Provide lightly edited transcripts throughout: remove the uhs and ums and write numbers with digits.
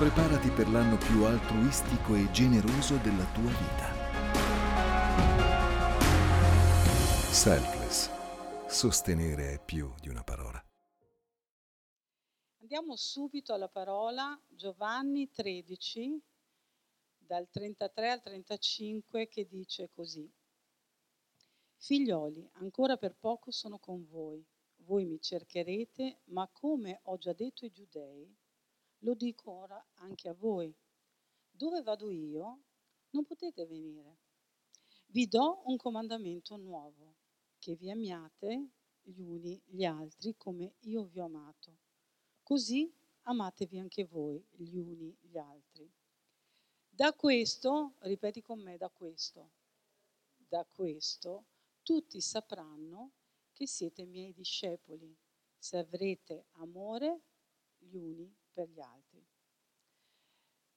Preparati per l'anno più altruistico e generoso della tua vita. Selfless. Sostenere è più di una parola. Andiamo subito alla parola Giovanni 13, dal 33 al 35, che dice così. Figlioli, ancora per poco sono con voi. Voi mi cercherete, ma come ho già detto ai giudei, lo dico ora anche a voi. Dove vado io, non potete venire. Vi do un comandamento nuovo, che vi amiate gli uni gli altri come io vi ho amato. Così amatevi anche voi gli uni gli altri. Da questo, ripeti con me, da questo, tutti sapranno che siete miei discepoli, se avrete amore gli uni per gli altri.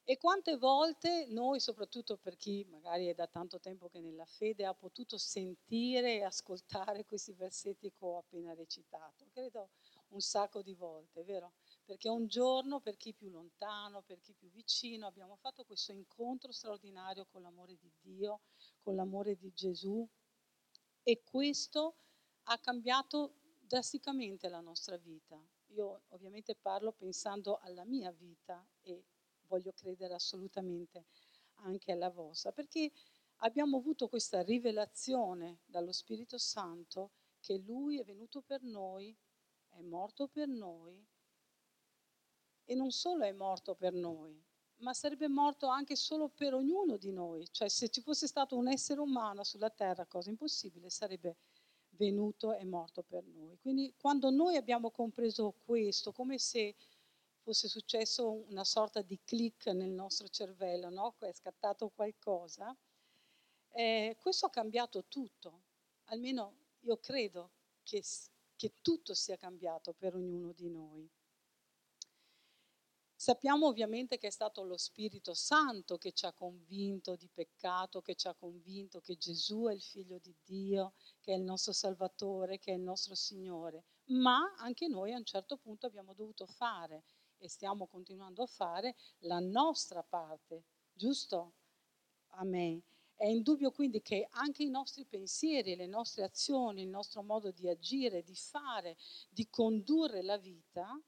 E quante volte noi, soprattutto per chi magari è da tanto tempo che nella fede, ha potuto sentire e ascoltare questi versetti che ho appena recitato? Credo un sacco di volte, vero? Perché un giorno, per chi più lontano, per chi più vicino, abbiamo fatto questo incontro straordinario con l'amore di Dio, con l'amore di Gesù, e questo ha cambiato drasticamente la nostra vita. Io ovviamente parlo pensando alla mia vita e voglio credere assolutamente anche alla vostra, perché abbiamo avuto questa rivelazione dallo Spirito Santo che Lui è venuto per noi, è morto per noi, e non solo è morto per noi, ma sarebbe morto anche solo per ognuno di noi. Cioè, se ci fosse stato un essere umano sulla terra, cosa impossibile, sarebbe venuto e morto per noi. Quindi quando noi abbiamo compreso questo, come se fosse successo una sorta di click nel nostro cervello, no? È scattato qualcosa, questo ha cambiato tutto. Almeno io credo che tutto sia cambiato per ognuno di noi. Sappiamo ovviamente che è stato lo Spirito Santo che ci ha convinto di peccato, che ci ha convinto che Gesù è il Figlio di Dio, che è il nostro Salvatore, che è il nostro Signore. Ma anche noi a un certo punto abbiamo dovuto fare, e stiamo continuando a fare, la nostra parte, giusto? Amen. È indubbio quindi che anche i nostri pensieri, le nostre azioni, il nostro modo di agire, di fare, di condurre la vita,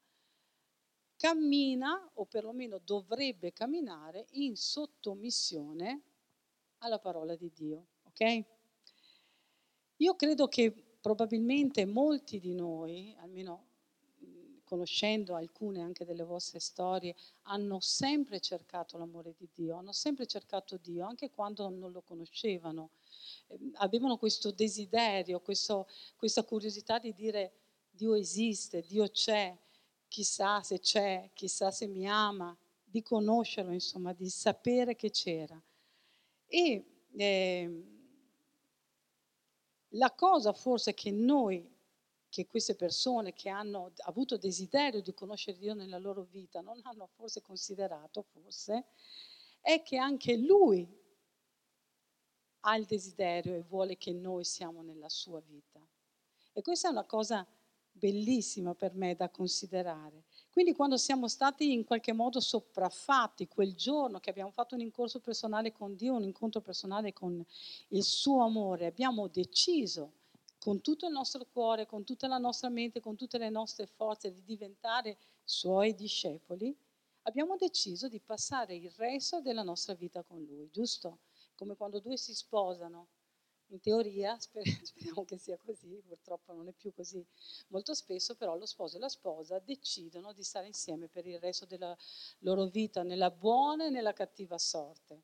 cammina, o perlomeno dovrebbe camminare, in sottomissione alla parola di Dio, ok? Io credo che probabilmente molti di noi, almeno conoscendo alcune anche delle vostre storie, hanno sempre cercato l'amore di Dio, hanno sempre cercato Dio, anche quando non lo conoscevano. Avevano questo desiderio, questa curiosità di dire: Dio esiste, Dio c'è, chissà se c'è, chissà se mi ama, di conoscerlo, insomma, di sapere che c'era. E la cosa forse che noi, che queste persone che hanno avuto desiderio di conoscere Dio nella loro vita non hanno forse considerato, è che anche Lui ha il desiderio e vuole che noi siamo nella sua vita. E questa è una cosa bellissima per me da considerare. Quindi quando siamo stati in qualche modo sopraffatti quel giorno che abbiamo fatto un incontro personale con Dio, un incontro personale con il suo amore, abbiamo deciso con tutto il nostro cuore, con tutta la nostra mente, con tutte le nostre forze di diventare suoi discepoli, abbiamo deciso di passare il resto della nostra vita con Lui, giusto? Come quando due si sposano. In teoria, speriamo che sia così, purtroppo non è più così molto spesso, però lo sposo e la sposa decidono di stare insieme per il resto della loro vita, nella buona e nella cattiva sorte.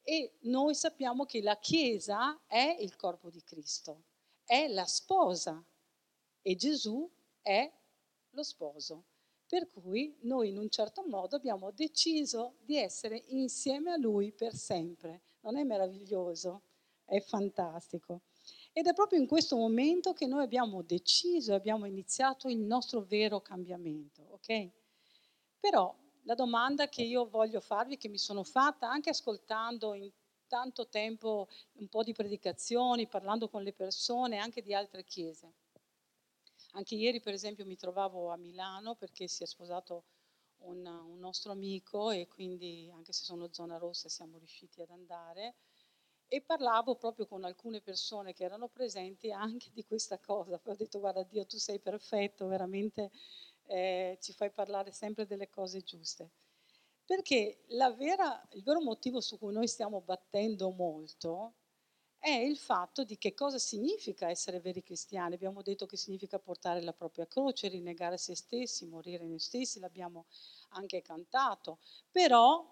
E noi sappiamo che la Chiesa è il corpo di Cristo, è la sposa, e Gesù è lo sposo. Per cui noi in un certo modo abbiamo deciso di essere insieme a Lui per sempre. Non è meraviglioso? È fantastico. Ed è proprio in questo momento che noi abbiamo deciso, abbiamo iniziato il nostro vero cambiamento, ok? Però la domanda che io voglio farvi, che mi sono fatta anche ascoltando in tanto tempo un po' di predicazioni, parlando con le persone anche di altre chiese. Anche ieri, per esempio, mi trovavo a Milano perché si è sposato un nostro amico, e quindi anche se sono zona rossa siamo riusciti ad andare, e parlavo proprio con alcune persone che erano presenti anche di questa cosa. Poi ho detto: guarda Dio, tu sei perfetto, veramente ci fai parlare sempre delle cose giuste. Perché il vero motivo su cui noi stiamo battendo molto è il fatto di che cosa significa essere veri cristiani. Abbiamo detto che significa portare la propria croce, rinnegare se stessi, morire noi stessi, l'abbiamo anche cantato. Però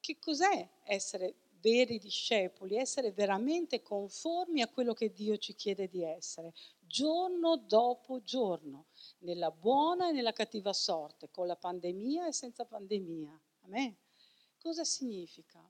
che cos'è essere veri discepoli? Essere veramente conformi a quello che Dio ci chiede di essere, giorno dopo giorno, nella buona e nella cattiva sorte, con la pandemia e senza pandemia. Amen. Cosa significa?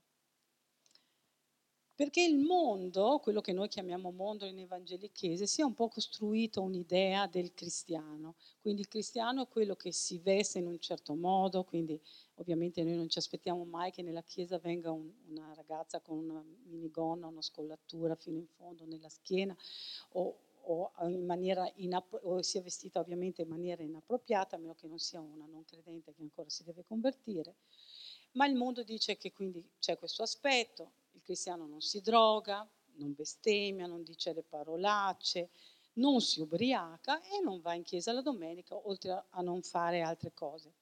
Perché il mondo, quello che noi chiamiamo mondo in evangelichese, si è un po' costruito un'idea del cristiano. Quindi il cristiano è quello che si veste in un certo modo, quindi ovviamente noi non ci aspettiamo mai che nella chiesa venga una ragazza con una minigonna, una scollatura fino in fondo nella schiena, o sia vestita ovviamente in maniera inappropriata, a meno che non sia una non credente che ancora si deve convertire. Ma il mondo dice che quindi c'è questo aspetto. Il cristiano non si droga, non bestemmia, non dice le parolacce, non si ubriaca e non va in chiesa la domenica, oltre a non fare altre cose.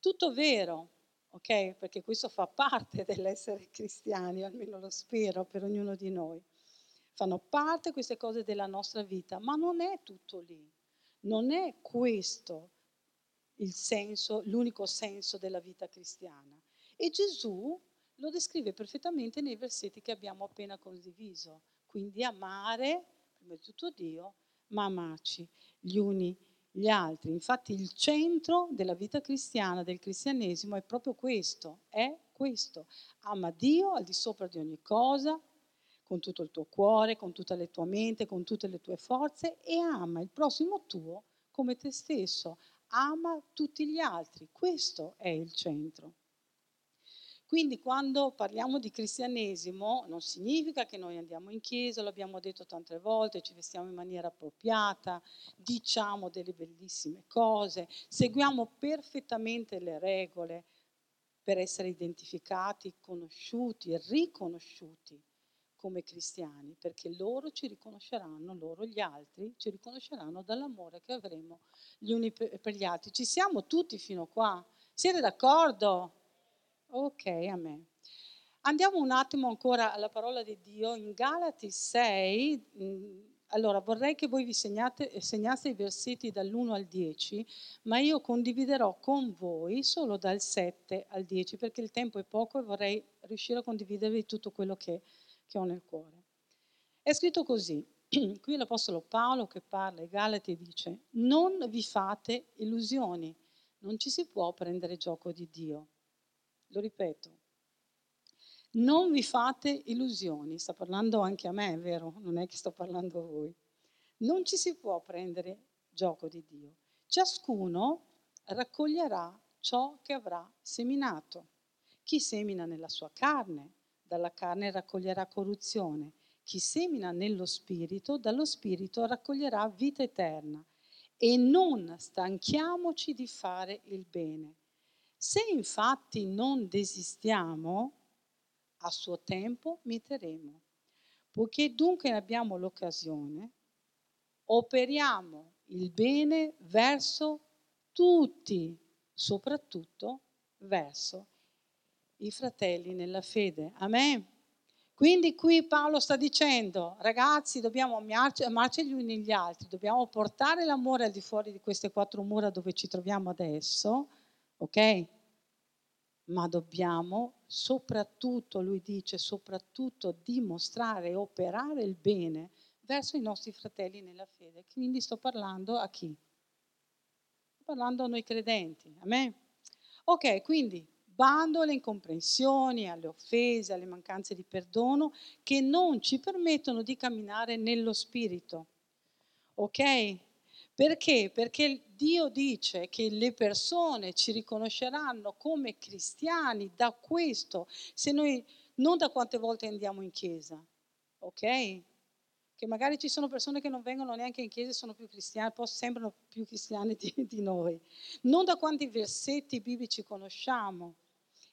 Tutto vero, ok? Perché questo fa parte dell'essere cristiani, almeno lo spero per ognuno di noi. Fanno parte queste cose della nostra vita, ma non è tutto lì. Non è questo il senso, l'unico senso della vita cristiana. E Gesù lo descrive perfettamente nei versetti che abbiamo appena condiviso. Quindi amare, prima di tutto Dio, ma amarci gli uni gli altri. Infatti il centro della vita cristiana, del cristianesimo, è proprio questo, Ama Dio al di sopra di ogni cosa, con tutto il tuo cuore, con tutta la tua mente, con tutte le tue forze, e ama il prossimo tuo come te stesso. Ama tutti gli altri. Questo è il centro. Quindi quando parliamo di cristianesimo non significa che noi andiamo in chiesa, l'abbiamo detto tante volte, ci vestiamo in maniera appropriata, diciamo delle bellissime cose, seguiamo perfettamente le regole per essere identificati, conosciuti e riconosciuti come cristiani, perché loro ci riconosceranno, loro gli altri ci riconosceranno dall'amore che avremo gli uni per gli altri. Ci siamo tutti fino qua? Siete d'accordo? Ok, amen. Andiamo un attimo ancora alla parola di Dio in Galati 6. Allora, vorrei che voi vi segnaste i versetti dall'1 al 10, ma io condividerò con voi solo dal 7 al 10, perché il tempo è poco e vorrei riuscire a condividervi tutto quello che ho nel cuore. È scritto così, qui l'Apostolo Paolo che parla ai Galati dice: non vi fate illusioni, non ci si può prendere gioco di Dio. Lo ripeto, non vi fate illusioni, sta parlando anche a me, vero? Non è che sto parlando a voi. Non ci si può prendere gioco di Dio. Ciascuno raccoglierà ciò che avrà seminato. Chi semina nella sua carne, dalla carne raccoglierà corruzione. Chi semina nello spirito, dallo spirito raccoglierà vita eterna. E non stanchiamoci di fare il bene. Se infatti non desistiamo, a suo tempo mieteremo. Poiché dunque ne abbiamo l'occasione, operiamo il bene verso tutti, soprattutto verso i fratelli nella fede. Amen. Quindi qui Paolo sta dicendo: ragazzi, dobbiamo amarci gli uni gli altri, dobbiamo portare l'amore al di fuori di queste quattro mura dove ci troviamo adesso, ok? Ma dobbiamo soprattutto, lui dice, soprattutto dimostrare e operare il bene verso i nostri fratelli nella fede. Quindi sto parlando a chi? Sto parlando a noi credenti, amen? Ok, quindi bando alle incomprensioni, alle offese, alle mancanze di perdono che non ci permettono di camminare nello spirito, ok? Perché? Perché Dio dice che le persone ci riconosceranno come cristiani da questo, se noi non da quante volte andiamo in chiesa, ok? che magari ci sono persone che non vengono neanche in chiesa e sono più cristiane, poi sembrano più cristiane di noi. Non da quanti versetti biblici conosciamo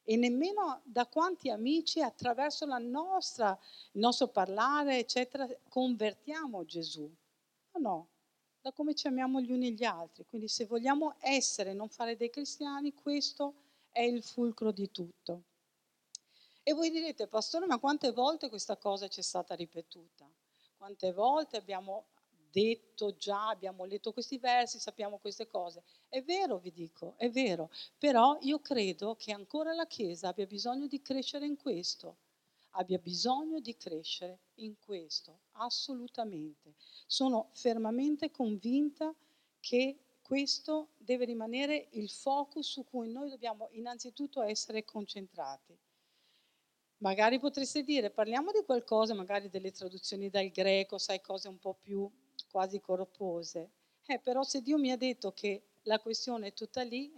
e nemmeno da quanti amici attraverso il nostro parlare, eccetera, convertiamo Gesù. O no? Da come ci amiamo gli uni gli altri. Quindi se vogliamo essere, non fare dei cristiani, questo è il fulcro di tutto. E voi direte, pastore, ma quante volte questa cosa ci è stata ripetuta? Quante volte abbiamo detto già, abbiamo letto questi versi, sappiamo queste cose. È vero, vi dico, è vero. Però io credo che ancora la Chiesa abbia bisogno di crescere in questo. Abbia bisogno di crescere in questo, assolutamente. Sono fermamente convinta che questo deve rimanere il focus su cui noi dobbiamo innanzitutto essere concentrati. Magari potreste dire, parliamo di qualcosa, magari delle traduzioni dal greco, sai, cose un po' più quasi corpose. Però se Dio mi ha detto che la questione è tutta lì,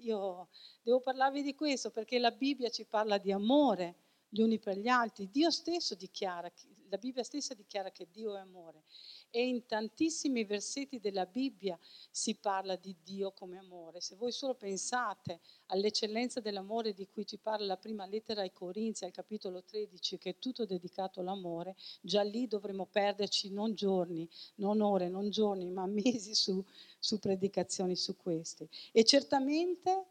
io devo parlarvi di questo, perché la Bibbia ci parla di amore gli uni per gli altri. Dio stesso dichiara, la Bibbia stessa dichiara che Dio è amore. E in tantissimi versetti della Bibbia si parla di Dio come amore. Se voi solo pensate all'eccellenza dell'amore di cui ci parla la prima lettera ai Corinzi, al capitolo 13, che è tutto dedicato all'amore, già lì dovremmo perderci non giorni, non ore, non giorni, ma mesi su predicazioni su questi. E certamente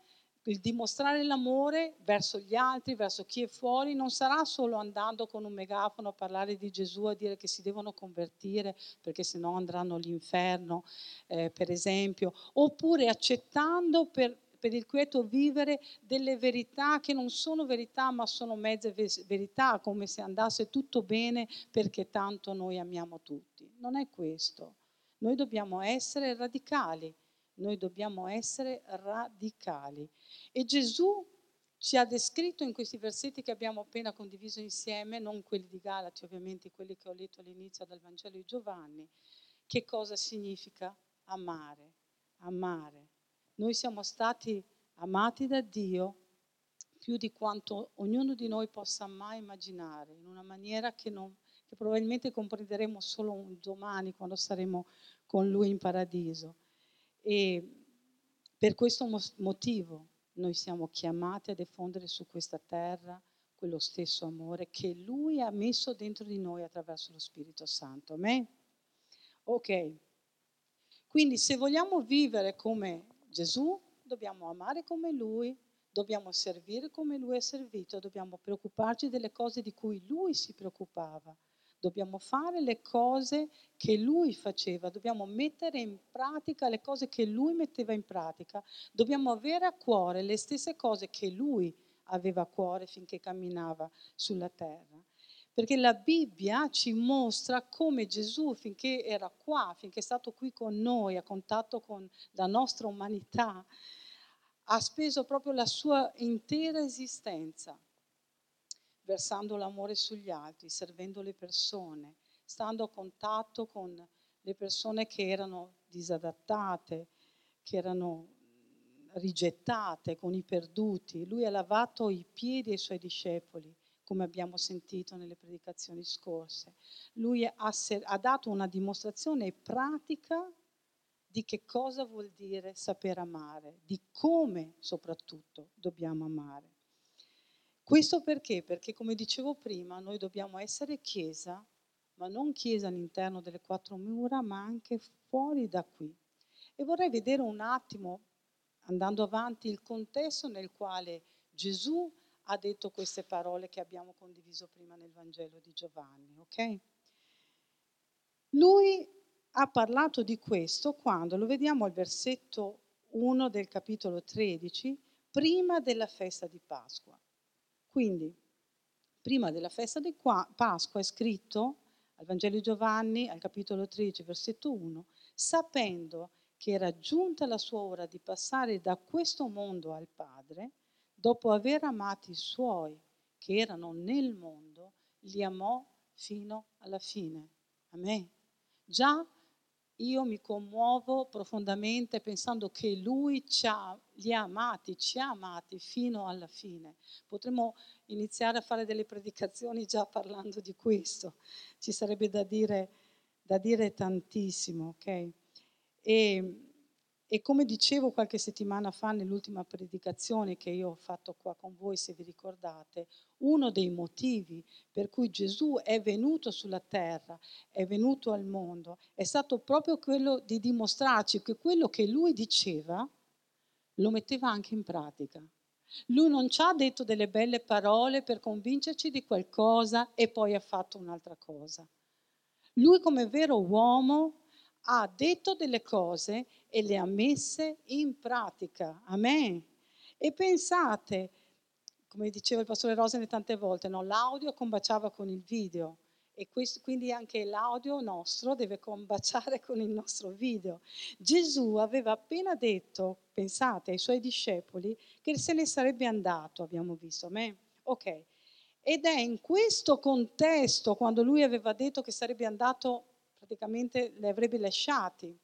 il dimostrare l'amore verso gli altri, verso chi è fuori, non sarà solo andando con un megafono a parlare di Gesù, a dire che si devono convertire perché sennò andranno all'inferno, per esempio, oppure accettando per il quieto vivere delle verità che non sono verità ma sono mezze verità, come se andasse tutto bene perché tanto noi amiamo tutti. Non è questo. Noi dobbiamo essere radicali. Noi dobbiamo essere radicali. E Gesù ci ha descritto in questi versetti che abbiamo appena condiviso insieme, non quelli di Galati, ovviamente quelli che ho letto all'inizio dal Vangelo di Giovanni, che cosa significa amare, amare. Noi siamo stati amati da Dio più di quanto ognuno di noi possa mai immaginare, in una maniera che probabilmente comprenderemo solo un domani quando saremo con Lui in paradiso. E per questo motivo noi siamo chiamati a diffondere su questa terra quello stesso amore che Lui ha messo dentro di noi attraverso lo Spirito Santo. Amen? Ok. Quindi se vogliamo vivere come Gesù, dobbiamo amare come Lui, dobbiamo servire come Lui è servito, dobbiamo preoccuparci delle cose di cui Lui si preoccupava. Dobbiamo fare le cose che Lui faceva, dobbiamo mettere in pratica le cose che Lui metteva in pratica, dobbiamo avere a cuore le stesse cose che Lui aveva a cuore finché camminava sulla terra. Perché la Bibbia ci mostra come Gesù, finché era qua, finché è stato qui con noi, a contatto con la nostra umanità, ha speso proprio la sua intera esistenza versando l'amore sugli altri, servendo le persone, stando a contatto con le persone che erano disadattate, che erano rigettate, con i perduti. Lui ha lavato i piedi ai Suoi discepoli, come abbiamo sentito nelle predicazioni scorse. Lui ha dato una dimostrazione pratica di che cosa vuol dire saper amare, di come soprattutto dobbiamo amare. Questo perché? Perché, come dicevo prima, noi dobbiamo essere Chiesa, ma non Chiesa all'interno delle quattro mura, ma anche fuori da qui. E vorrei vedere un attimo, andando avanti, il contesto nel quale Gesù ha detto queste parole che abbiamo condiviso prima nel Vangelo di Giovanni, ok? Lui ha parlato di questo quando, lo vediamo al versetto 1 del capitolo 13, prima della festa di Pasqua. Quindi, prima della festa di Pasqua è scritto al Vangelo di Giovanni, al capitolo 13, versetto 1, sapendo che era giunta la sua ora di passare da questo mondo al Padre, dopo aver amati i Suoi, che erano nel mondo, li amò fino alla fine. Amen. Già io mi commuovo profondamente pensando che Lui ci ha amati fino alla fine. Potremmo iniziare a fare delle predicazioni già parlando di questo. Ci sarebbe da dire da dire tantissimo, ok? E come dicevo qualche settimana fa nell'ultima predicazione che io ho fatto qua con voi, se vi ricordate, uno dei motivi per cui Gesù è venuto sulla terra, è venuto al mondo, è stato proprio quello di dimostrarci che quello che lui diceva lo metteva anche in pratica. Lui non ci ha detto delle belle parole per convincerci di qualcosa e poi ha fatto un'altra cosa. Lui come vero uomo ha detto delle cose e le ha messe in pratica. Amen. E pensate, come diceva il pastore Rosene tante volte, no? L'audio combaciava con il video e quindi anche l'audio nostro deve combaciare con il nostro video. Gesù aveva appena detto, pensate, ai suoi discepoli che se ne sarebbe andato, abbiamo visto. Amen. Ok. Ed è in questo contesto, quando lui aveva detto che sarebbe andato, praticamente li avrebbe lasciati,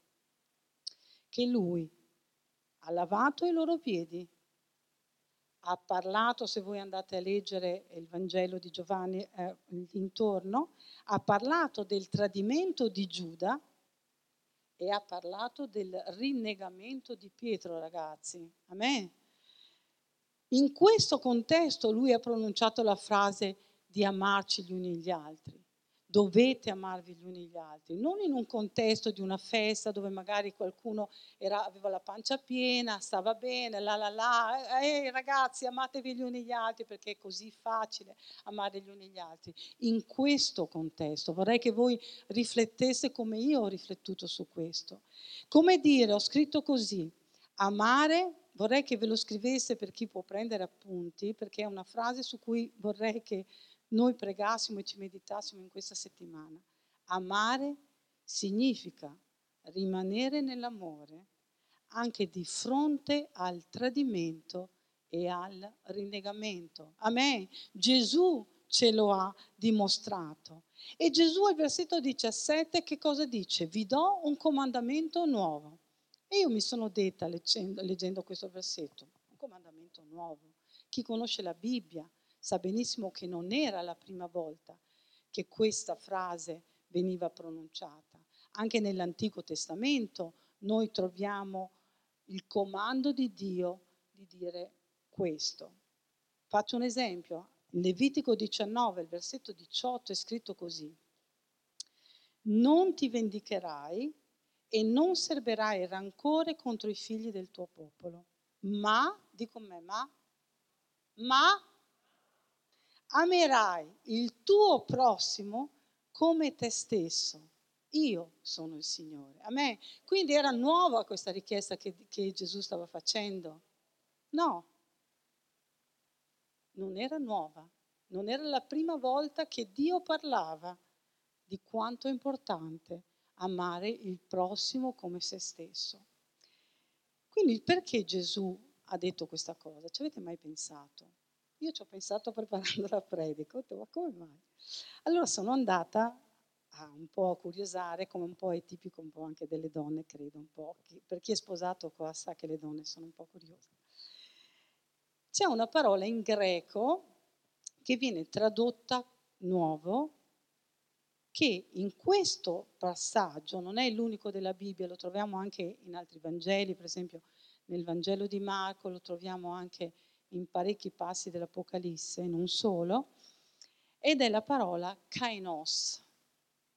che lui ha lavato i loro piedi, ha parlato, se voi andate a leggere il Vangelo di Giovanni intorno, ha parlato del tradimento di Giuda e ha parlato del rinnegamento di Pietro, ragazzi. Amen. In questo contesto lui ha pronunciato la frase di amarci gli uni gli altri. Dovete amarvi gli uni gli altri, non in un contesto di una festa dove magari qualcuno aveva la pancia piena, stava bene, ragazzi, amatevi gli uni gli altri perché è così facile amare gli uni gli altri. In questo contesto vorrei che voi rifletteste come io ho riflettuto su questo. Come dire, ho scritto così, amare, vorrei che ve lo scrivesse per chi può prendere appunti, perché è una frase su cui vorrei che noi pregassimo e ci meditassimo in questa settimana. Amare significa rimanere nell'amore anche di fronte al tradimento e al rinnegamento. Amen. Gesù ce lo ha dimostrato. E Gesù al versetto 17 che cosa dice? Vi do un comandamento nuovo. E io mi sono detta leggendo questo versetto, un comandamento nuovo. Chi conosce la Bibbia sa benissimo che non era la prima volta che questa frase veniva pronunciata. Anche nell'Antico Testamento noi troviamo il comando di Dio di dire questo. Faccio un esempio. In Levitico 19, il versetto 18 è scritto così. Non ti vendicherai e non serberai rancore contro i figli del tuo popolo. Ma, dico a me, ma amerai il tuo prossimo come te stesso. Io sono il Signore. Amen. Quindi era nuova questa richiesta che Gesù stava facendo? No. Non era nuova. Non era la prima volta che Dio parlava di quanto è importante amare il prossimo come se stesso. Quindi perché Gesù ha detto questa cosa? Ci avete mai pensato? Io ci ho pensato preparando la predica, ho detto, ma come mai? Allora sono andata a un po' a curiosare, come un po' è tipico un po' anche delle donne, credo, un po'. Per chi è sposato qua sa che le donne sono un po' curiose. C'è una parola in greco che viene tradotta nuovo, che in questo passaggio, non è l'unico della Bibbia, lo troviamo anche in altri Vangeli, per esempio nel Vangelo di Marco, lo troviamo anche in parecchi passi dell'Apocalisse, non solo, ed è la parola kainos,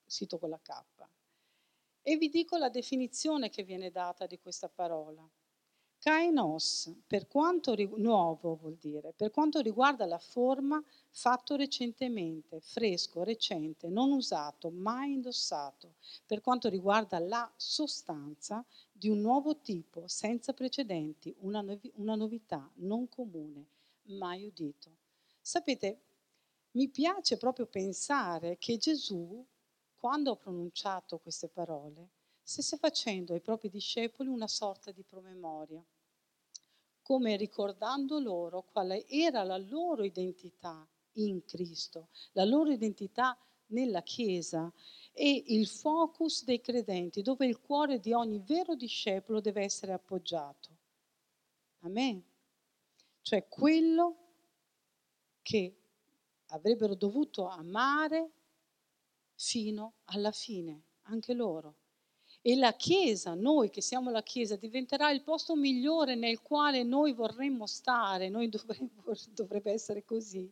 scritto con la K. E vi dico la definizione che viene data di questa parola. Kainos, per quanto nuovo vuol dire, per quanto riguarda la forma, fatto recentemente, fresco, recente, non usato, mai indossato, per quanto riguarda la sostanza di un nuovo tipo, senza precedenti, una novità non comune, mai udito. Sapete, mi piace proprio pensare che Gesù, quando ha pronunciato queste parole, stesse facendo ai propri discepoli una sorta di promemoria, come ricordando loro quale era la loro identità in Cristo, la loro identità nella Chiesa e il focus dei credenti, dove il cuore di ogni vero discepolo deve essere appoggiato. Amen. Cioè quello che avrebbero dovuto amare fino alla fine. anche loro. E la Chiesa, noi che siamo la Chiesa, diventerà il posto migliore nel quale noi vorremmo stare, noi dovrebbe essere così,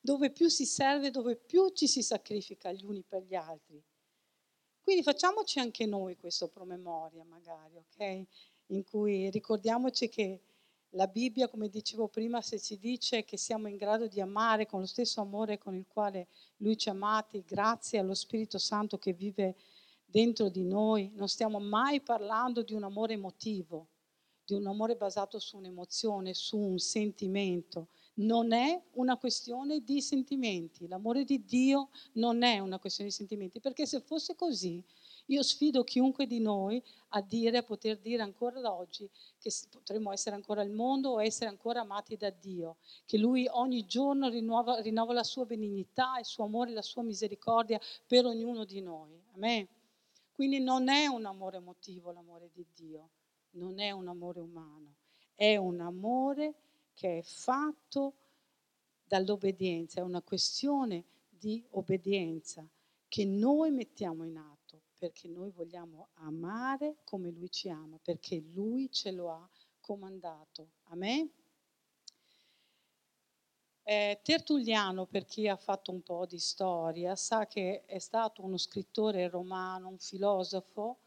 dove più si serve, dove più ci si sacrifica gli uni per gli altri. Quindi facciamoci anche noi questo promemoria magari, ok? In cui ricordiamoci che la Bibbia, come dicevo prima, se ci dice che siamo in grado di amare con lo stesso amore con il quale Lui ci ha amati, grazie allo Spirito Santo che vive dentro di noi, non stiamo mai parlando di un amore emotivo, di un amore basato su un'emozione, su un sentimento. Non è una questione di sentimenti, l'amore di Dio non è una questione di sentimenti, perché se fosse così, io sfido chiunque di noi a poter dire ancora da oggi che potremmo essere ancora il mondo o essere ancora amati da Dio, che Lui ogni giorno rinnova la sua benignità, il suo amore, la sua misericordia per ognuno di noi. Amen. Quindi non è un amore emotivo l'amore di Dio, non è un amore umano, è un amore che è fatto dall'obbedienza, è una questione di obbedienza che noi mettiamo in atto perché noi vogliamo amare come Lui ci ama, perché Lui ce lo ha comandato. Amen? Tertulliano, per chi ha fatto un po' di storia, sa che è stato uno scrittore romano, un filosofo,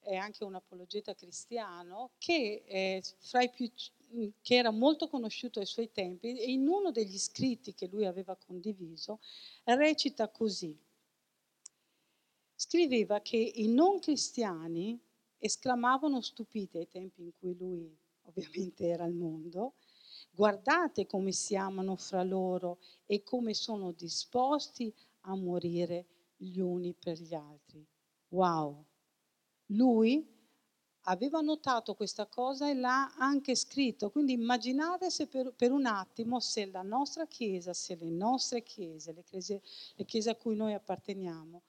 è anche un apologeta cristiano, che era molto conosciuto ai suoi tempi, e in uno degli scritti che lui aveva condiviso recita così. Scriveva che i non cristiani esclamavano stupiti ai tempi in cui lui ovviamente era al mondo: guardate come si amano fra loro e come sono disposti a morire gli uni per gli altri. Wow! Lui aveva notato questa cosa e l'ha anche scritto. Quindi immaginate se per un attimo se la nostra Chiesa, se le nostre Chiese, le chiese a cui noi apparteniamo,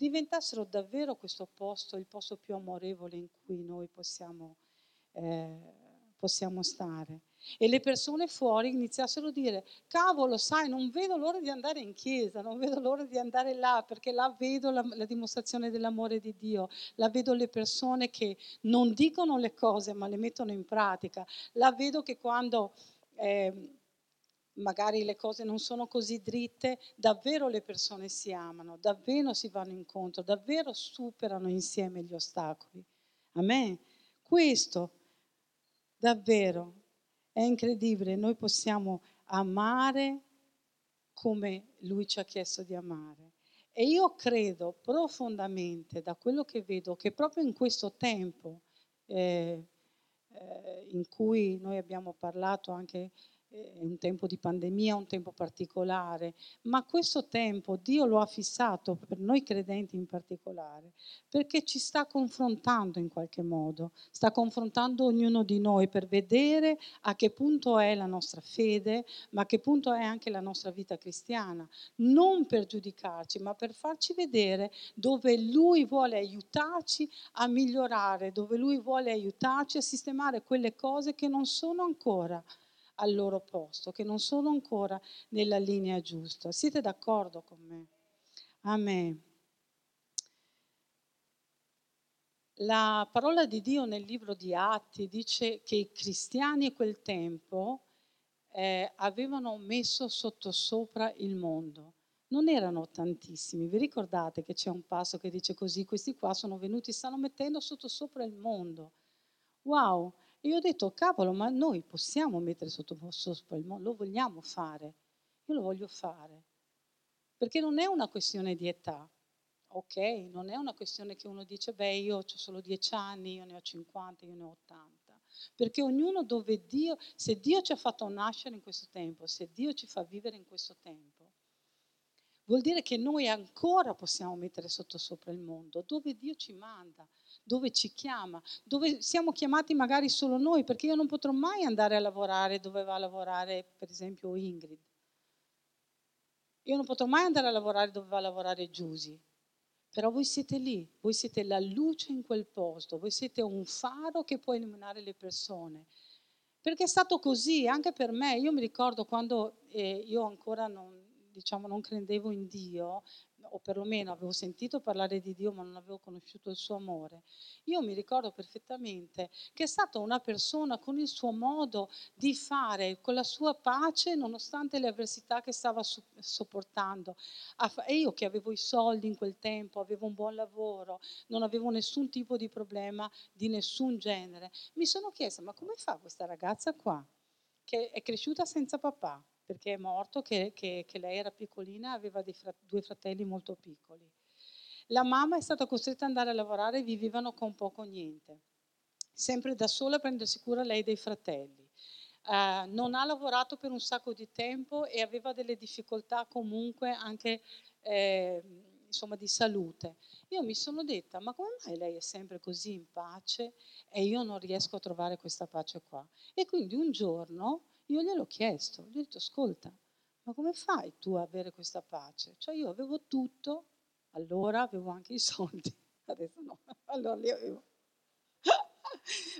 diventassero davvero questo posto, il posto più amorevole in cui noi possiamo stare. E le persone fuori iniziassero a dire: cavolo, sai, non vedo l'ora di andare in chiesa, non vedo l'ora di andare là, perché là vedo la dimostrazione dell'amore di Dio, là vedo le persone che non dicono le cose ma le mettono in pratica, là vedo che quando magari le cose non sono così dritte, davvero le persone si amano, davvero si vanno incontro, davvero superano insieme gli ostacoli. Amen. Questo davvero è incredibile, noi possiamo amare come Lui ci ha chiesto di amare. E io credo profondamente, da quello che vedo, che proprio in questo tempo in cui noi abbiamo parlato anche, è un tempo di pandemia, un tempo particolare, ma questo tempo Dio lo ha fissato per noi credenti in particolare, perché ci sta confrontando in qualche modo, sta confrontando ognuno di noi per vedere a che punto è la nostra fede, ma a che punto è anche la nostra vita cristiana, non per giudicarci, ma per farci vedere dove Lui vuole aiutarci a migliorare, dove Lui vuole aiutarci a sistemare quelle cose che non sono ancora al loro posto, che non sono ancora nella linea giusta. Siete d'accordo con me? Amen. La parola di Dio nel libro di Atti dice che i cristiani a quel tempo avevano messo sottosopra il mondo. Non erano tantissimi, vi ricordate che c'è un passo che dice così: questi qua sono venuti, stanno mettendo sottosopra il mondo. Wow! E io ho detto: cavolo, ma noi possiamo mettere sotto il mondo, lo vogliamo fare, io lo voglio fare, perché non è una questione di età, ok? Non è una questione che uno dice: beh, io ho solo 10 anni, io ne ho 50, io ne ho 80, perché ognuno dove Dio, se Dio ci ha fatto nascere in questo tempo, se Dio ci fa vivere in questo tempo, vuol dire che noi ancora possiamo mettere sottosopra il mondo, dove Dio ci manda, dove ci chiama, dove siamo chiamati magari solo noi, perché io non potrò mai andare a lavorare dove va a lavorare, per esempio, Ingrid. Io non potrò mai andare a lavorare dove va a lavorare Giusy. Però voi siete lì, voi siete la luce in quel posto, voi siete un faro che può illuminare le persone. Perché è stato così anche per me. Io mi ricordo quando io ancora non credevo in Dio, o perlomeno avevo sentito parlare di Dio ma non avevo conosciuto il suo amore, io mi ricordo perfettamente che è stata una persona con il suo modo di fare, con la sua pace nonostante le avversità che stava sopportando. E io che avevo i soldi in quel tempo, avevo un buon lavoro, non avevo nessun tipo di problema di nessun genere, mi sono chiesta: ma come fa questa ragazza qua che è cresciuta senza papà? Perché è morto, che lei era piccolina, aveva due fratelli molto piccoli. La mamma è stata costretta ad andare a lavorare, vivevano con poco o niente. Sempre da sola a prendersi cura lei dei fratelli. Non ha lavorato per un sacco di tempo e aveva delle difficoltà comunque anche di salute. Io mi sono detta: ma come mai lei è sempre così in pace e io non riesco a trovare questa pace qua? E quindi un giorno io gliel'ho chiesto, gli ho detto: ascolta, ma come fai tu a avere questa pace? Cioè io avevo tutto, allora avevo anche i soldi, adesso no, allora li avevo.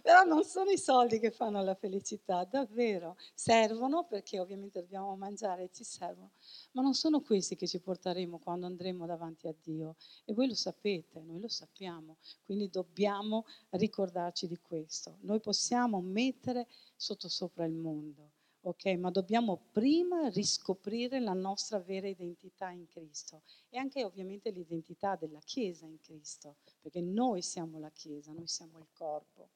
Però non sono i soldi che fanno la felicità, davvero, servono perché ovviamente dobbiamo mangiare e ci servono, ma non sono questi che ci porteremo quando andremo davanti a Dio. E voi lo sapete, noi lo sappiamo, quindi dobbiamo ricordarci di questo. Noi possiamo mettere sotto sopra il mondo. Ok, ma dobbiamo prima riscoprire la nostra vera identità in Cristo e anche ovviamente l'identità della Chiesa in Cristo, perché noi siamo la Chiesa, noi siamo il corpo.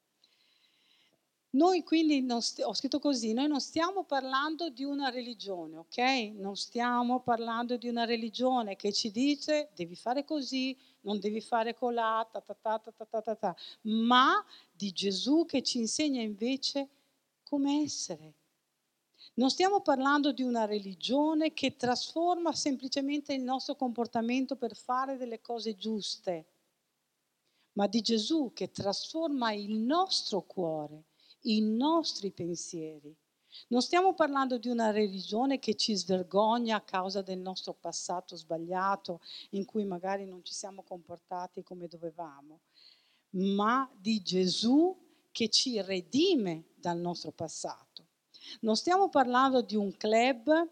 Noi quindi, ho scritto così, noi non stiamo parlando di una religione, ok? Non stiamo parlando di una religione che ci dice devi fare così, non devi fare colà, ta ta ta ta ta ta ta ta, ma di Gesù che ci insegna invece come essere. Non stiamo parlando di una religione che trasforma semplicemente il nostro comportamento per fare delle cose giuste, ma di Gesù che trasforma il nostro cuore, i nostri pensieri. Non stiamo parlando di una religione che ci svergogna a causa del nostro passato sbagliato, in cui magari non ci siamo comportati come dovevamo, ma di Gesù che ci redime dal nostro passato. Non stiamo parlando di un club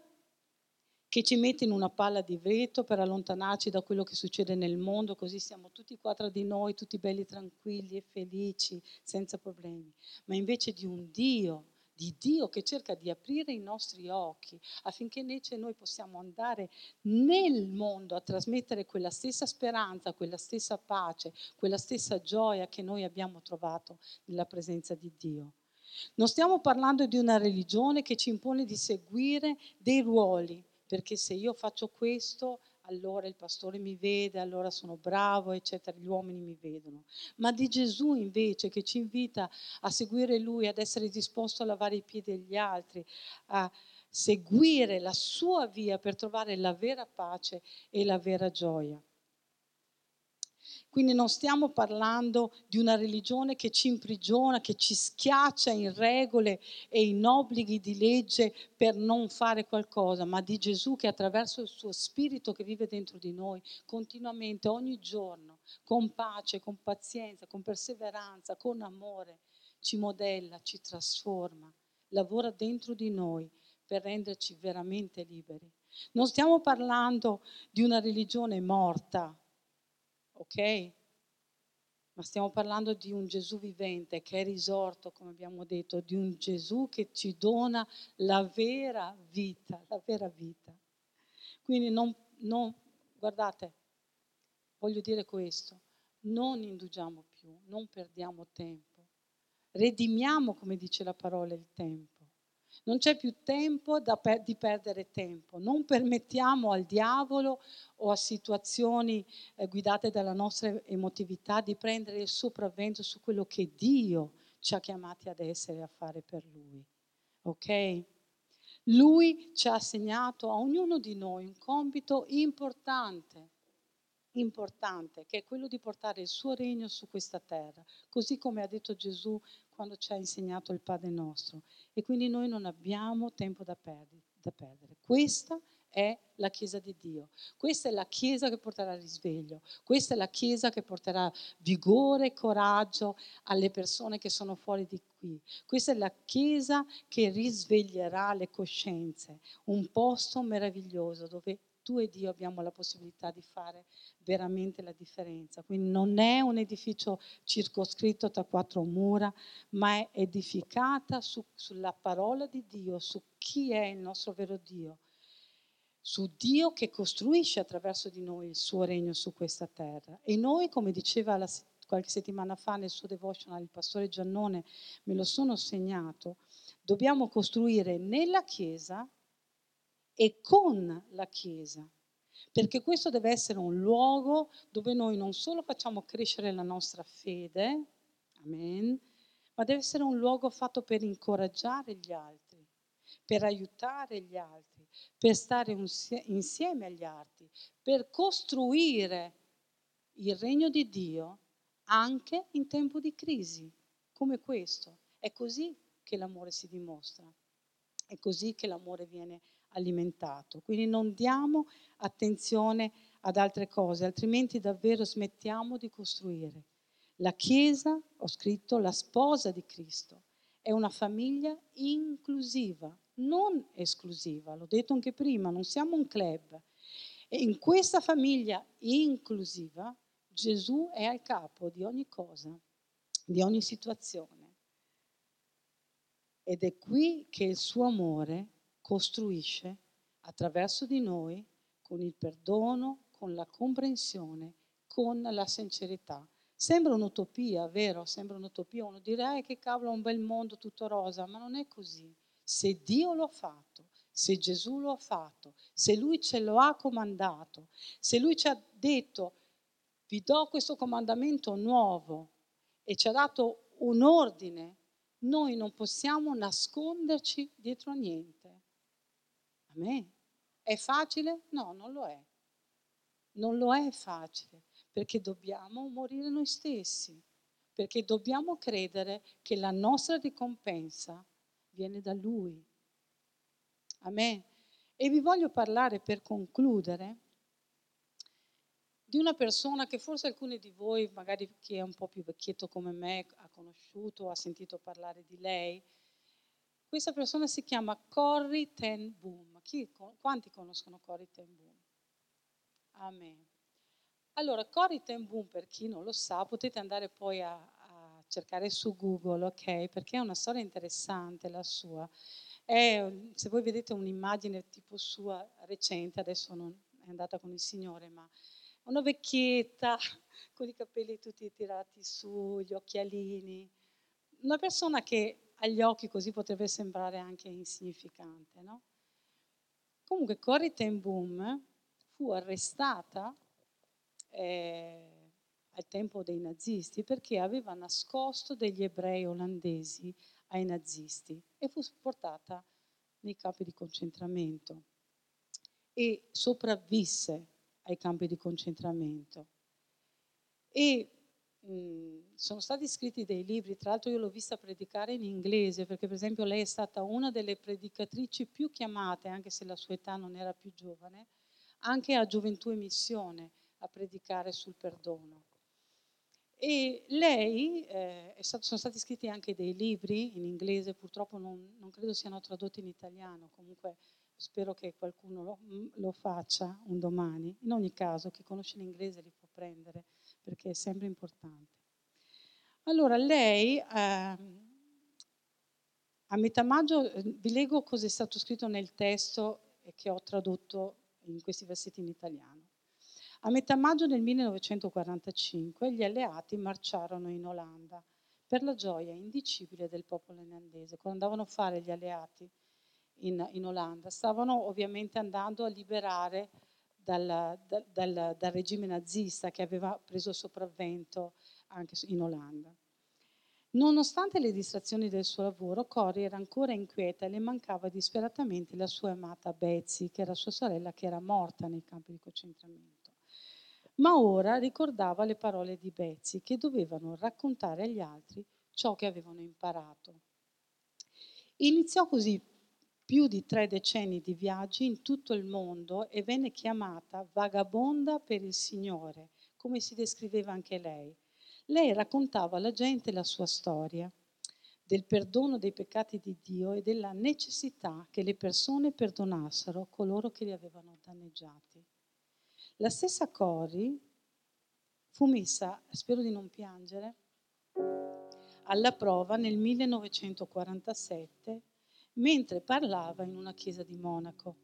che ci mette in una palla di vetro per allontanarci da quello che succede nel mondo, così siamo tutti qua tra di noi, tutti belli, tranquilli e felici, senza problemi, ma invece di un Dio, di Dio che cerca di aprire i nostri occhi affinché invece noi possiamo andare nel mondo a trasmettere quella stessa speranza, quella stessa pace, quella stessa gioia che noi abbiamo trovato nella presenza di Dio. Non stiamo parlando di una religione che ci impone di seguire dei ruoli, perché se io faccio questo, allora il pastore mi vede, allora sono bravo, eccetera, gli uomini mi vedono. Ma di Gesù invece che ci invita a seguire Lui, ad essere disposto a lavare i piedi degli altri, a seguire la sua via per trovare la vera pace e la vera gioia. Quindi non stiamo parlando di una religione che ci imprigiona, che ci schiaccia in regole e in obblighi di legge per non fare qualcosa, ma di Gesù che attraverso il suo spirito che vive dentro di noi continuamente, ogni giorno, con pace, con pazienza, con perseveranza, con amore, ci modella, ci trasforma, lavora dentro di noi per renderci veramente liberi. Non stiamo parlando di una religione morta, ok? Ma stiamo parlando di un Gesù vivente che è risorto, come abbiamo detto, di un Gesù che ci dona la vera vita, la vera vita. Quindi guardate, voglio dire questo, non indugiamo più, non perdiamo tempo, redimiamo, come dice la parola, il tempo. Non c'è più tempo di perdere tempo, non permettiamo al diavolo o a situazioni guidate dalla nostra emotività di prendere il sopravvento su quello che Dio ci ha chiamati ad essere, a fare per Lui. Ok? Lui ci ha assegnato a ognuno di noi un compito importante, che è quello di portare il suo regno su questa terra, così come ha detto Gesù quando ci ha insegnato il Padre nostro. E quindi noi non abbiamo tempo da perdere. Questa è la Chiesa di Dio, questa è la Chiesa che porterà risveglio, questa è la Chiesa che porterà vigore e coraggio alle persone che sono fuori di qui, questa è la Chiesa che risveglierà le coscienze, un posto meraviglioso dove tu ed io abbiamo la possibilità di fare veramente la differenza. Quindi non è un edificio circoscritto tra quattro mura, ma è edificata sulla parola di Dio, su chi è il nostro vero Dio, su Dio che costruisce attraverso di noi il suo regno su questa terra. E noi, come diceva qualche settimana fa nel suo devotional il pastore Giannone, me lo sono segnato, dobbiamo costruire nella Chiesa e con la Chiesa, perché questo deve essere un luogo dove noi non solo facciamo crescere la nostra fede, amen, ma deve essere un luogo fatto per incoraggiare gli altri, per aiutare gli altri, per stare insieme agli altri, per costruire il regno di Dio anche in tempo di crisi come questo. È così che l'amore si dimostra, è così che l'amore viene alimentato. Quindi non diamo attenzione ad altre cose, altrimenti davvero smettiamo di costruire. La Chiesa, ho scritto, la sposa di Cristo, è una famiglia inclusiva, non esclusiva, l'ho detto anche prima, non siamo un club. E in questa famiglia inclusiva Gesù è al capo di ogni cosa, di ogni situazione. Ed è qui che il suo amore costruisce attraverso di noi, con il perdono, con la comprensione, con la sincerità. Sembra un'utopia, vero? Sembra un'utopia. Uno dirà che cavolo, un bel mondo tutto rosa, ma non è così. Se Dio lo ha fatto, se Gesù lo ha fatto, se Lui ce lo ha comandato, se Lui ci ha detto vi do questo comandamento nuovo e ci ha dato un ordine, noi non possiamo nasconderci dietro a niente. Amen. È facile? No, non lo è. Non lo è facile, perché dobbiamo morire noi stessi, perché dobbiamo credere che la nostra ricompensa viene da Lui. Amen. E vi voglio parlare, per concludere, di una persona che forse alcuni di voi, magari chi è un po' più vecchietto come me, ha conosciuto, ha sentito parlare di lei. Questa persona si chiama Corrie Ten Boom. Quanti conoscono Corrie Ten Boom? Amen. Allora, Corrie Ten Boom, per chi non lo sa, potete andare poi a cercare su Google, ok? Perché è una storia interessante la sua. Se voi vedete un'immagine tipo sua recente, adesso non è andata con il Signore, ma una vecchietta con i capelli tutti tirati su, gli occhialini, una persona che agli occhi così potrebbe sembrare anche insignificante, no? Comunque Corrie Ten Boom fu arrestata al tempo dei nazisti perché aveva nascosto degli ebrei olandesi ai nazisti e fu portata nei campi di concentramento e sopravvisse ai campi di concentramento. E sono stati scritti dei libri, tra l'altro io l'ho vista predicare in inglese, perché per esempio lei è stata una delle predicatrici più chiamate, anche se la sua età non era più giovane, anche a Gioventù e Missione, a predicare sul perdono. E lei, sono stati scritti anche dei libri in inglese, purtroppo non credo siano tradotti in italiano, comunque spero che qualcuno lo faccia un domani. In ogni caso, chi conosce l'inglese li può prendere, perché è sempre importante. Allora, lei, a metà maggio, vi leggo cosa è stato scritto nel testo che ho tradotto in questi versetti in italiano. A metà maggio del 1945 gli alleati marciarono in Olanda per la gioia indicibile del popolo olandese. Quando andavano a fare gli alleati in Olanda, stavano ovviamente andando a liberare dal regime nazista che aveva preso il sopravvento anche in Olanda. Nonostante le distrazioni del suo lavoro, Corrie era ancora inquieta e le mancava disperatamente la sua amata Betsy, che era sua sorella, che era morta nei campi di concentramento. Ma ora ricordava le parole di Betsy, che dovevano raccontare agli altri ciò che avevano imparato. Iniziò così più di 3 decenni di viaggi in tutto il mondo e venne chiamata vagabonda per il Signore, come si descriveva anche lei. Lei raccontava alla gente la sua storia, del perdono dei peccati di Dio e della necessità che le persone perdonassero coloro che li avevano danneggiati. La stessa Corrie fu messa, spero di non piangere, alla prova nel 1947 mentre parlava in una chiesa di Monaco.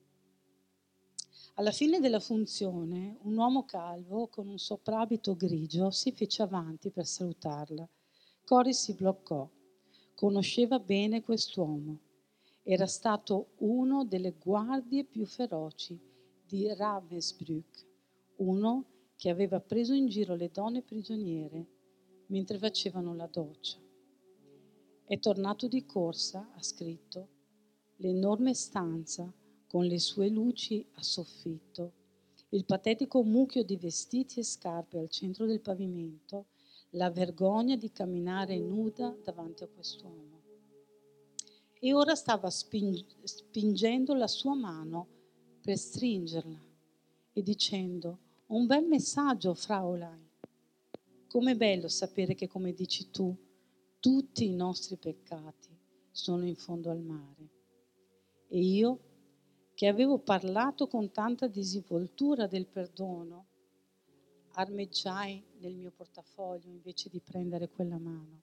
Alla fine della funzione, un uomo calvo con un soprabito grigio si fece avanti per salutarla. Corrie si bloccò. Conosceva bene quest'uomo. Era stato uno delle guardie più feroci di Ravensbrück, uno che aveva preso in giro le donne prigioniere mentre facevano la doccia. È tornato di corsa, ha scritto, l'enorme stanza con le sue luci a soffitto, il patetico mucchio di vestiti e scarpe al centro del pavimento, la vergogna di camminare nuda davanti a quest'uomo. E ora stava spingendo la sua mano per stringerla e dicendo: un bel messaggio, Fraulein. Com'è bello sapere che, come dici tu, tutti i nostri peccati sono in fondo al mare. E io, che avevo parlato con tanta disinvoltura del perdono, armeggiai nel mio portafoglio invece di prendere quella mano.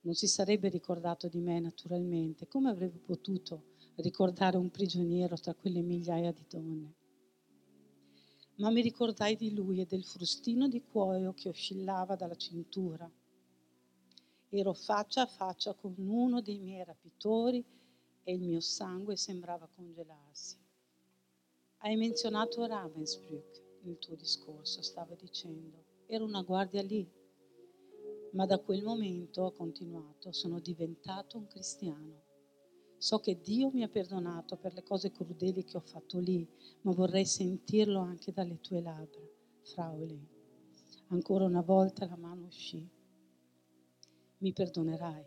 Non si sarebbe ricordato di me, naturalmente. Come avrebbe potuto ricordare un prigioniero tra quelle migliaia di donne? Ma mi ricordai di lui e del frustino di cuoio che oscillava dalla cintura. Ero faccia a faccia con uno dei miei rapitori e il mio sangue sembrava congelarsi. Hai menzionato Ravensbrück nel tuo discorso, stava dicendo. Era una guardia lì. Ma da quel momento, ha continuato, sono diventato un cristiano. So che Dio mi ha perdonato per le cose crudeli che ho fatto lì, ma vorrei sentirlo anche dalle tue labbra, Fraulein. Ancora una volta la mano uscì. Mi perdonerai.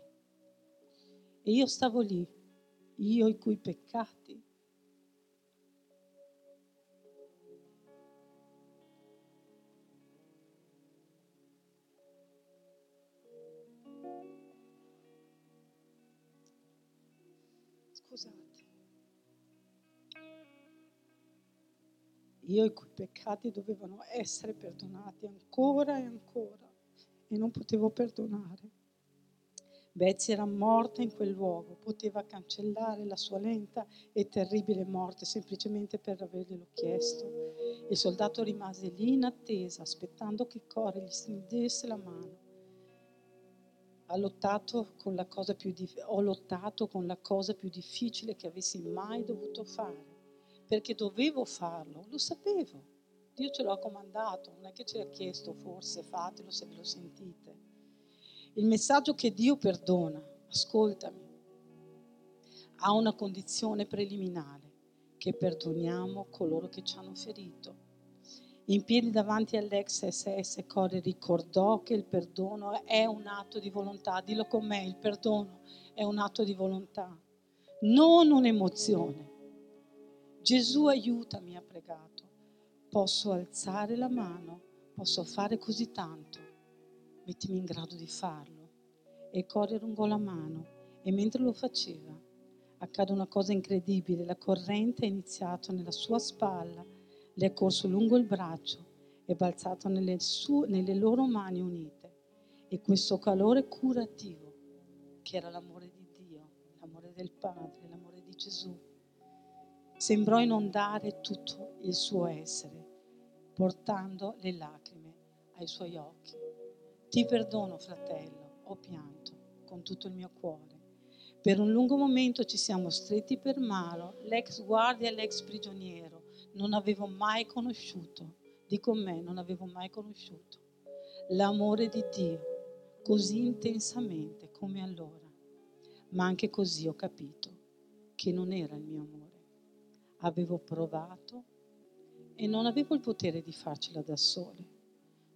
E io stavo lì, io i cui peccati dovevano essere perdonati ancora e ancora, e non potevo perdonare. Betsy era morta in quel luogo, poteva cancellare la sua lenta e terribile morte semplicemente per averglielo chiesto. Il soldato rimase lì in attesa, aspettando che Corrie gli stringesse la mano. Ho lottato con la cosa più difficile che avessi mai dovuto fare, perché dovevo farlo, lo sapevo. Dio ce l'ha comandato, non è che ce l'ha chiesto, forse fatelo se ve lo sentite. Il messaggio che Dio perdona, ascoltami, ha una condizione preliminare, che perdoniamo coloro che ci hanno ferito. In piedi davanti all'ex SS, Corrie ricordò che il perdono è un atto di volontà. Dillo con me, il perdono è un atto di volontà, non un'emozione. Gesù, aiutami, ha pregato. Posso alzare la mano, posso fare così tanto. Mettimi in grado di farlo. E Corrie allungò la mano e mentre lo faceva accade una cosa incredibile. La corrente è iniziata nella sua spalla, le è corso lungo il braccio e balzato nelle loro mani unite. E questo calore curativo, che era l'amore di Dio, l'amore del Padre, l'amore di Gesù, sembrò inondare tutto il suo essere, portando le lacrime ai suoi occhi. Ti perdono, fratello, ho pianto con tutto il mio cuore. Per un lungo momento ci siamo stretti per mano, l'ex guardia e l'ex prigioniero. Non avevo mai conosciuto, dico me, non avevo mai conosciuto l'amore di Dio così intensamente come allora, ma anche così ho capito che non era il mio amore. Avevo provato e non avevo il potere di farcela da sole,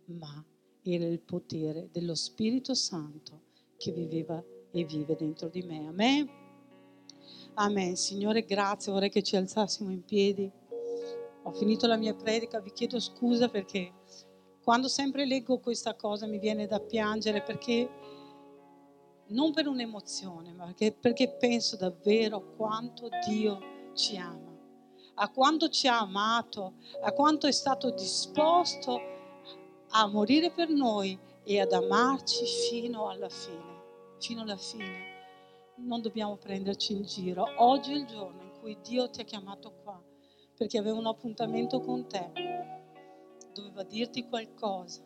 ma era il potere dello Spirito Santo che viveva e vive dentro di me. Amen. Amen. Signore, grazie, vorrei che ci alzassimo in piedi. Ho finito la mia predica, vi chiedo scusa perché quando sempre leggo questa cosa mi viene da piangere, perché non per un'emozione, ma perché penso davvero a quanto Dio ci ama, a quanto ci ha amato, a quanto è stato disposto a morire per noi e ad amarci fino alla fine, fino alla fine. Non dobbiamo prenderci in giro. Oggi è il giorno in cui Dio ti ha chiamato qua, perché aveva un appuntamento con te, doveva dirti qualcosa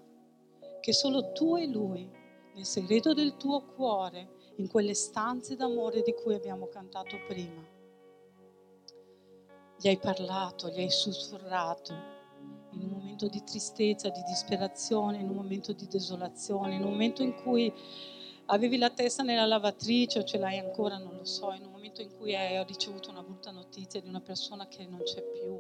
che solo tu e Lui, nel segreto del tuo cuore, in quelle stanze d'amore di cui abbiamo cantato prima. Gli hai parlato, gli hai sussurrato in un momento di tristezza, di disperazione, in un momento di desolazione, in un momento in cui avevi la testa nella lavatrice o ce l'hai ancora, non lo so, in un momento in cui hai ricevuto una brutta notizia di una persona che non c'è più,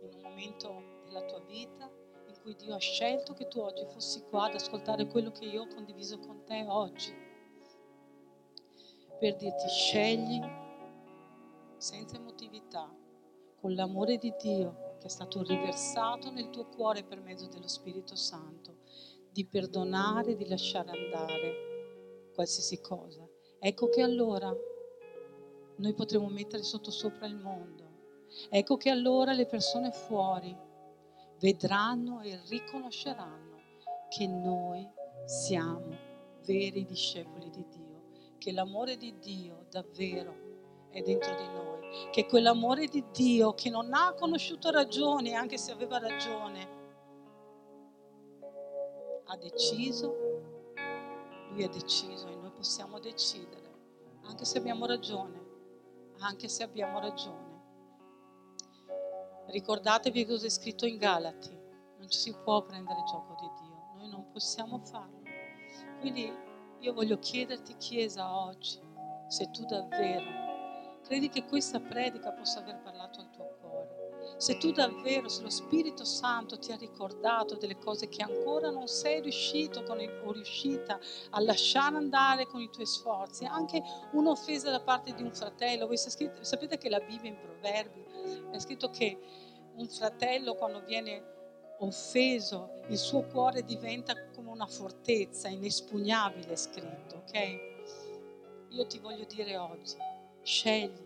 in un momento della tua vita in cui Dio ha scelto che tu oggi fossi qua ad ascoltare quello che io ho condiviso con te oggi, per dirti: scegli senza emotività, con l'amore di Dio che è stato riversato nel tuo cuore per mezzo dello Spirito Santo, di perdonare, di lasciare andare qualsiasi cosa. Ecco che allora noi potremo mettere sotto sopra il mondo. Ecco che allora le persone fuori vedranno e riconosceranno che noi siamo veri discepoli di Dio, che l'amore di Dio davvero è dentro di noi, che quell'amore di Dio che non ha conosciuto ragioni, anche se aveva ragione, ha deciso, Lui ha deciso, e noi possiamo decidere, anche se abbiamo ragione, anche se abbiamo ragione. Ricordatevi cosa è scritto in Galati: non ci si può prendere gioco di Dio, noi non possiamo farlo. Quindi io voglio chiederti, Chiesa, oggi, se tu davvero credi che questa predica possa aver parlato al tuo cuore, se tu davvero, se lo Spirito Santo ti ha ricordato delle cose che ancora non sei riuscito o riuscita a lasciare andare con i tuoi sforzi, anche un'offesa da parte di un fratello. Voi sapete che la Bibbia in Proverbi è scritto che un fratello, quando viene offeso, il suo cuore diventa come una fortezza inespugnabile, è scritto, ok? Io ti voglio dire oggi: scegli,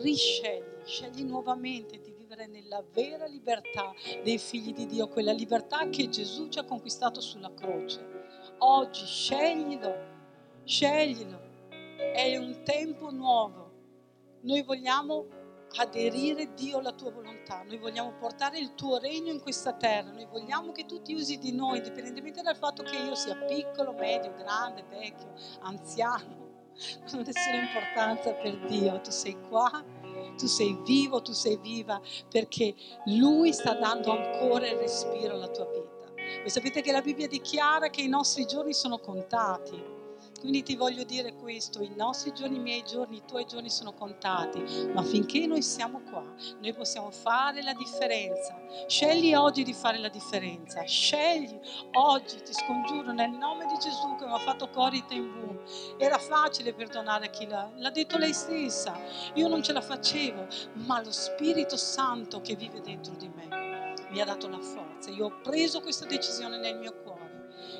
riscegli, scegli nuovamente di vivere nella vera libertà dei figli di Dio, quella libertà che Gesù ci ha conquistato sulla croce. Oggi sceglilo, sceglilo, è un tempo nuovo. Noi vogliamo aderire, Dio, alla tua volontà, noi vogliamo portare il tuo regno in questa terra, noi vogliamo che tu ti usi di noi, indipendentemente dal fatto che io sia piccolo, medio, grande, vecchio, anziano. Non ha nessuna importanza per Dio. Tu sei qua, tu sei vivo, tu sei viva, perché Lui sta dando ancora il respiro alla tua vita. Voi sapete che la Bibbia dichiara che i nostri giorni sono contati. Quindi ti voglio dire questo: i nostri giorni, i miei giorni, i tuoi giorni sono contati, ma finché noi siamo qua, noi possiamo fare la differenza. Scegli oggi di fare la differenza, scegli oggi, ti scongiuro nel nome di Gesù, che mi ha fatto Corrie Ten Boom. Era facile perdonare chi l'ha detto lei stessa: io non ce la facevo, ma lo Spirito Santo che vive dentro di me mi ha dato la forza, io ho preso questa decisione nel mio cuore.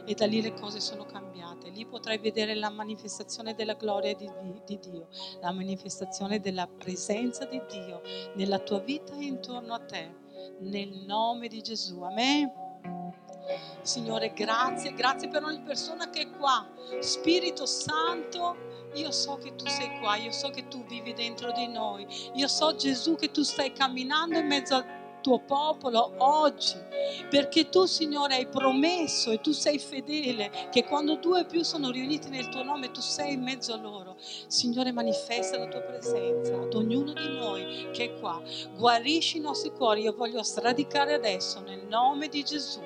E da lì le cose sono cambiate. Lì potrai vedere la manifestazione della gloria di Dio, la manifestazione della presenza di Dio nella tua vita e intorno a te, nel nome di Gesù. Amen. Signore, grazie, grazie per ogni persona che è qua. Spirito Santo, io so che tu sei qua, io so che tu vivi dentro di noi, io so, Gesù, che tu stai camminando in mezzo al tuo popolo oggi, perché tu, Signore, hai promesso e tu sei fedele che quando due o più sono riuniti nel tuo nome, tu sei in mezzo a loro. Signore, manifesta la tua presenza ad ognuno di noi che è qua, guarisci i nostri cuori. Io voglio sradicare adesso nel nome di Gesù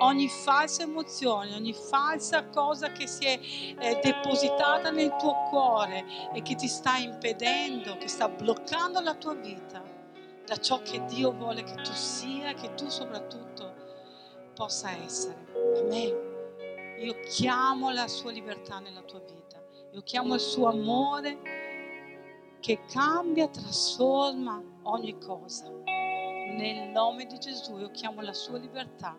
ogni falsa emozione, ogni falsa cosa che si è depositata nel tuo cuore e che ti sta impedendo, che sta bloccando la tua vita da ciò che Dio vuole che tu sia, che tu soprattutto possa essere. Amen. Io chiamo la sua libertà nella tua vita, io chiamo il suo amore che cambia, trasforma ogni cosa. Nel nome di Gesù io chiamo la sua libertà,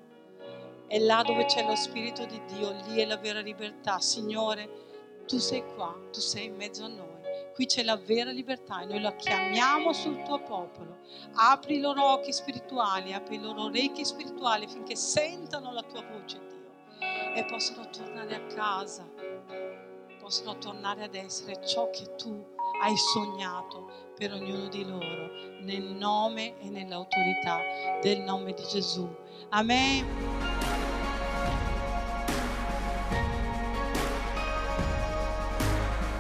e là dove c'è lo Spirito di Dio, lì è la vera libertà. Signore, tu sei qua, tu sei in mezzo a noi. Qui c'è la vera libertà e noi la chiamiamo sul tuo popolo. Apri i loro occhi spirituali, apri i loro orecchi spirituali finché sentano la tua voce, Dio, e possano tornare a casa, possono tornare ad essere ciò che tu hai sognato per ognuno di loro, nel nome e nell'autorità del nome di Gesù. Amen.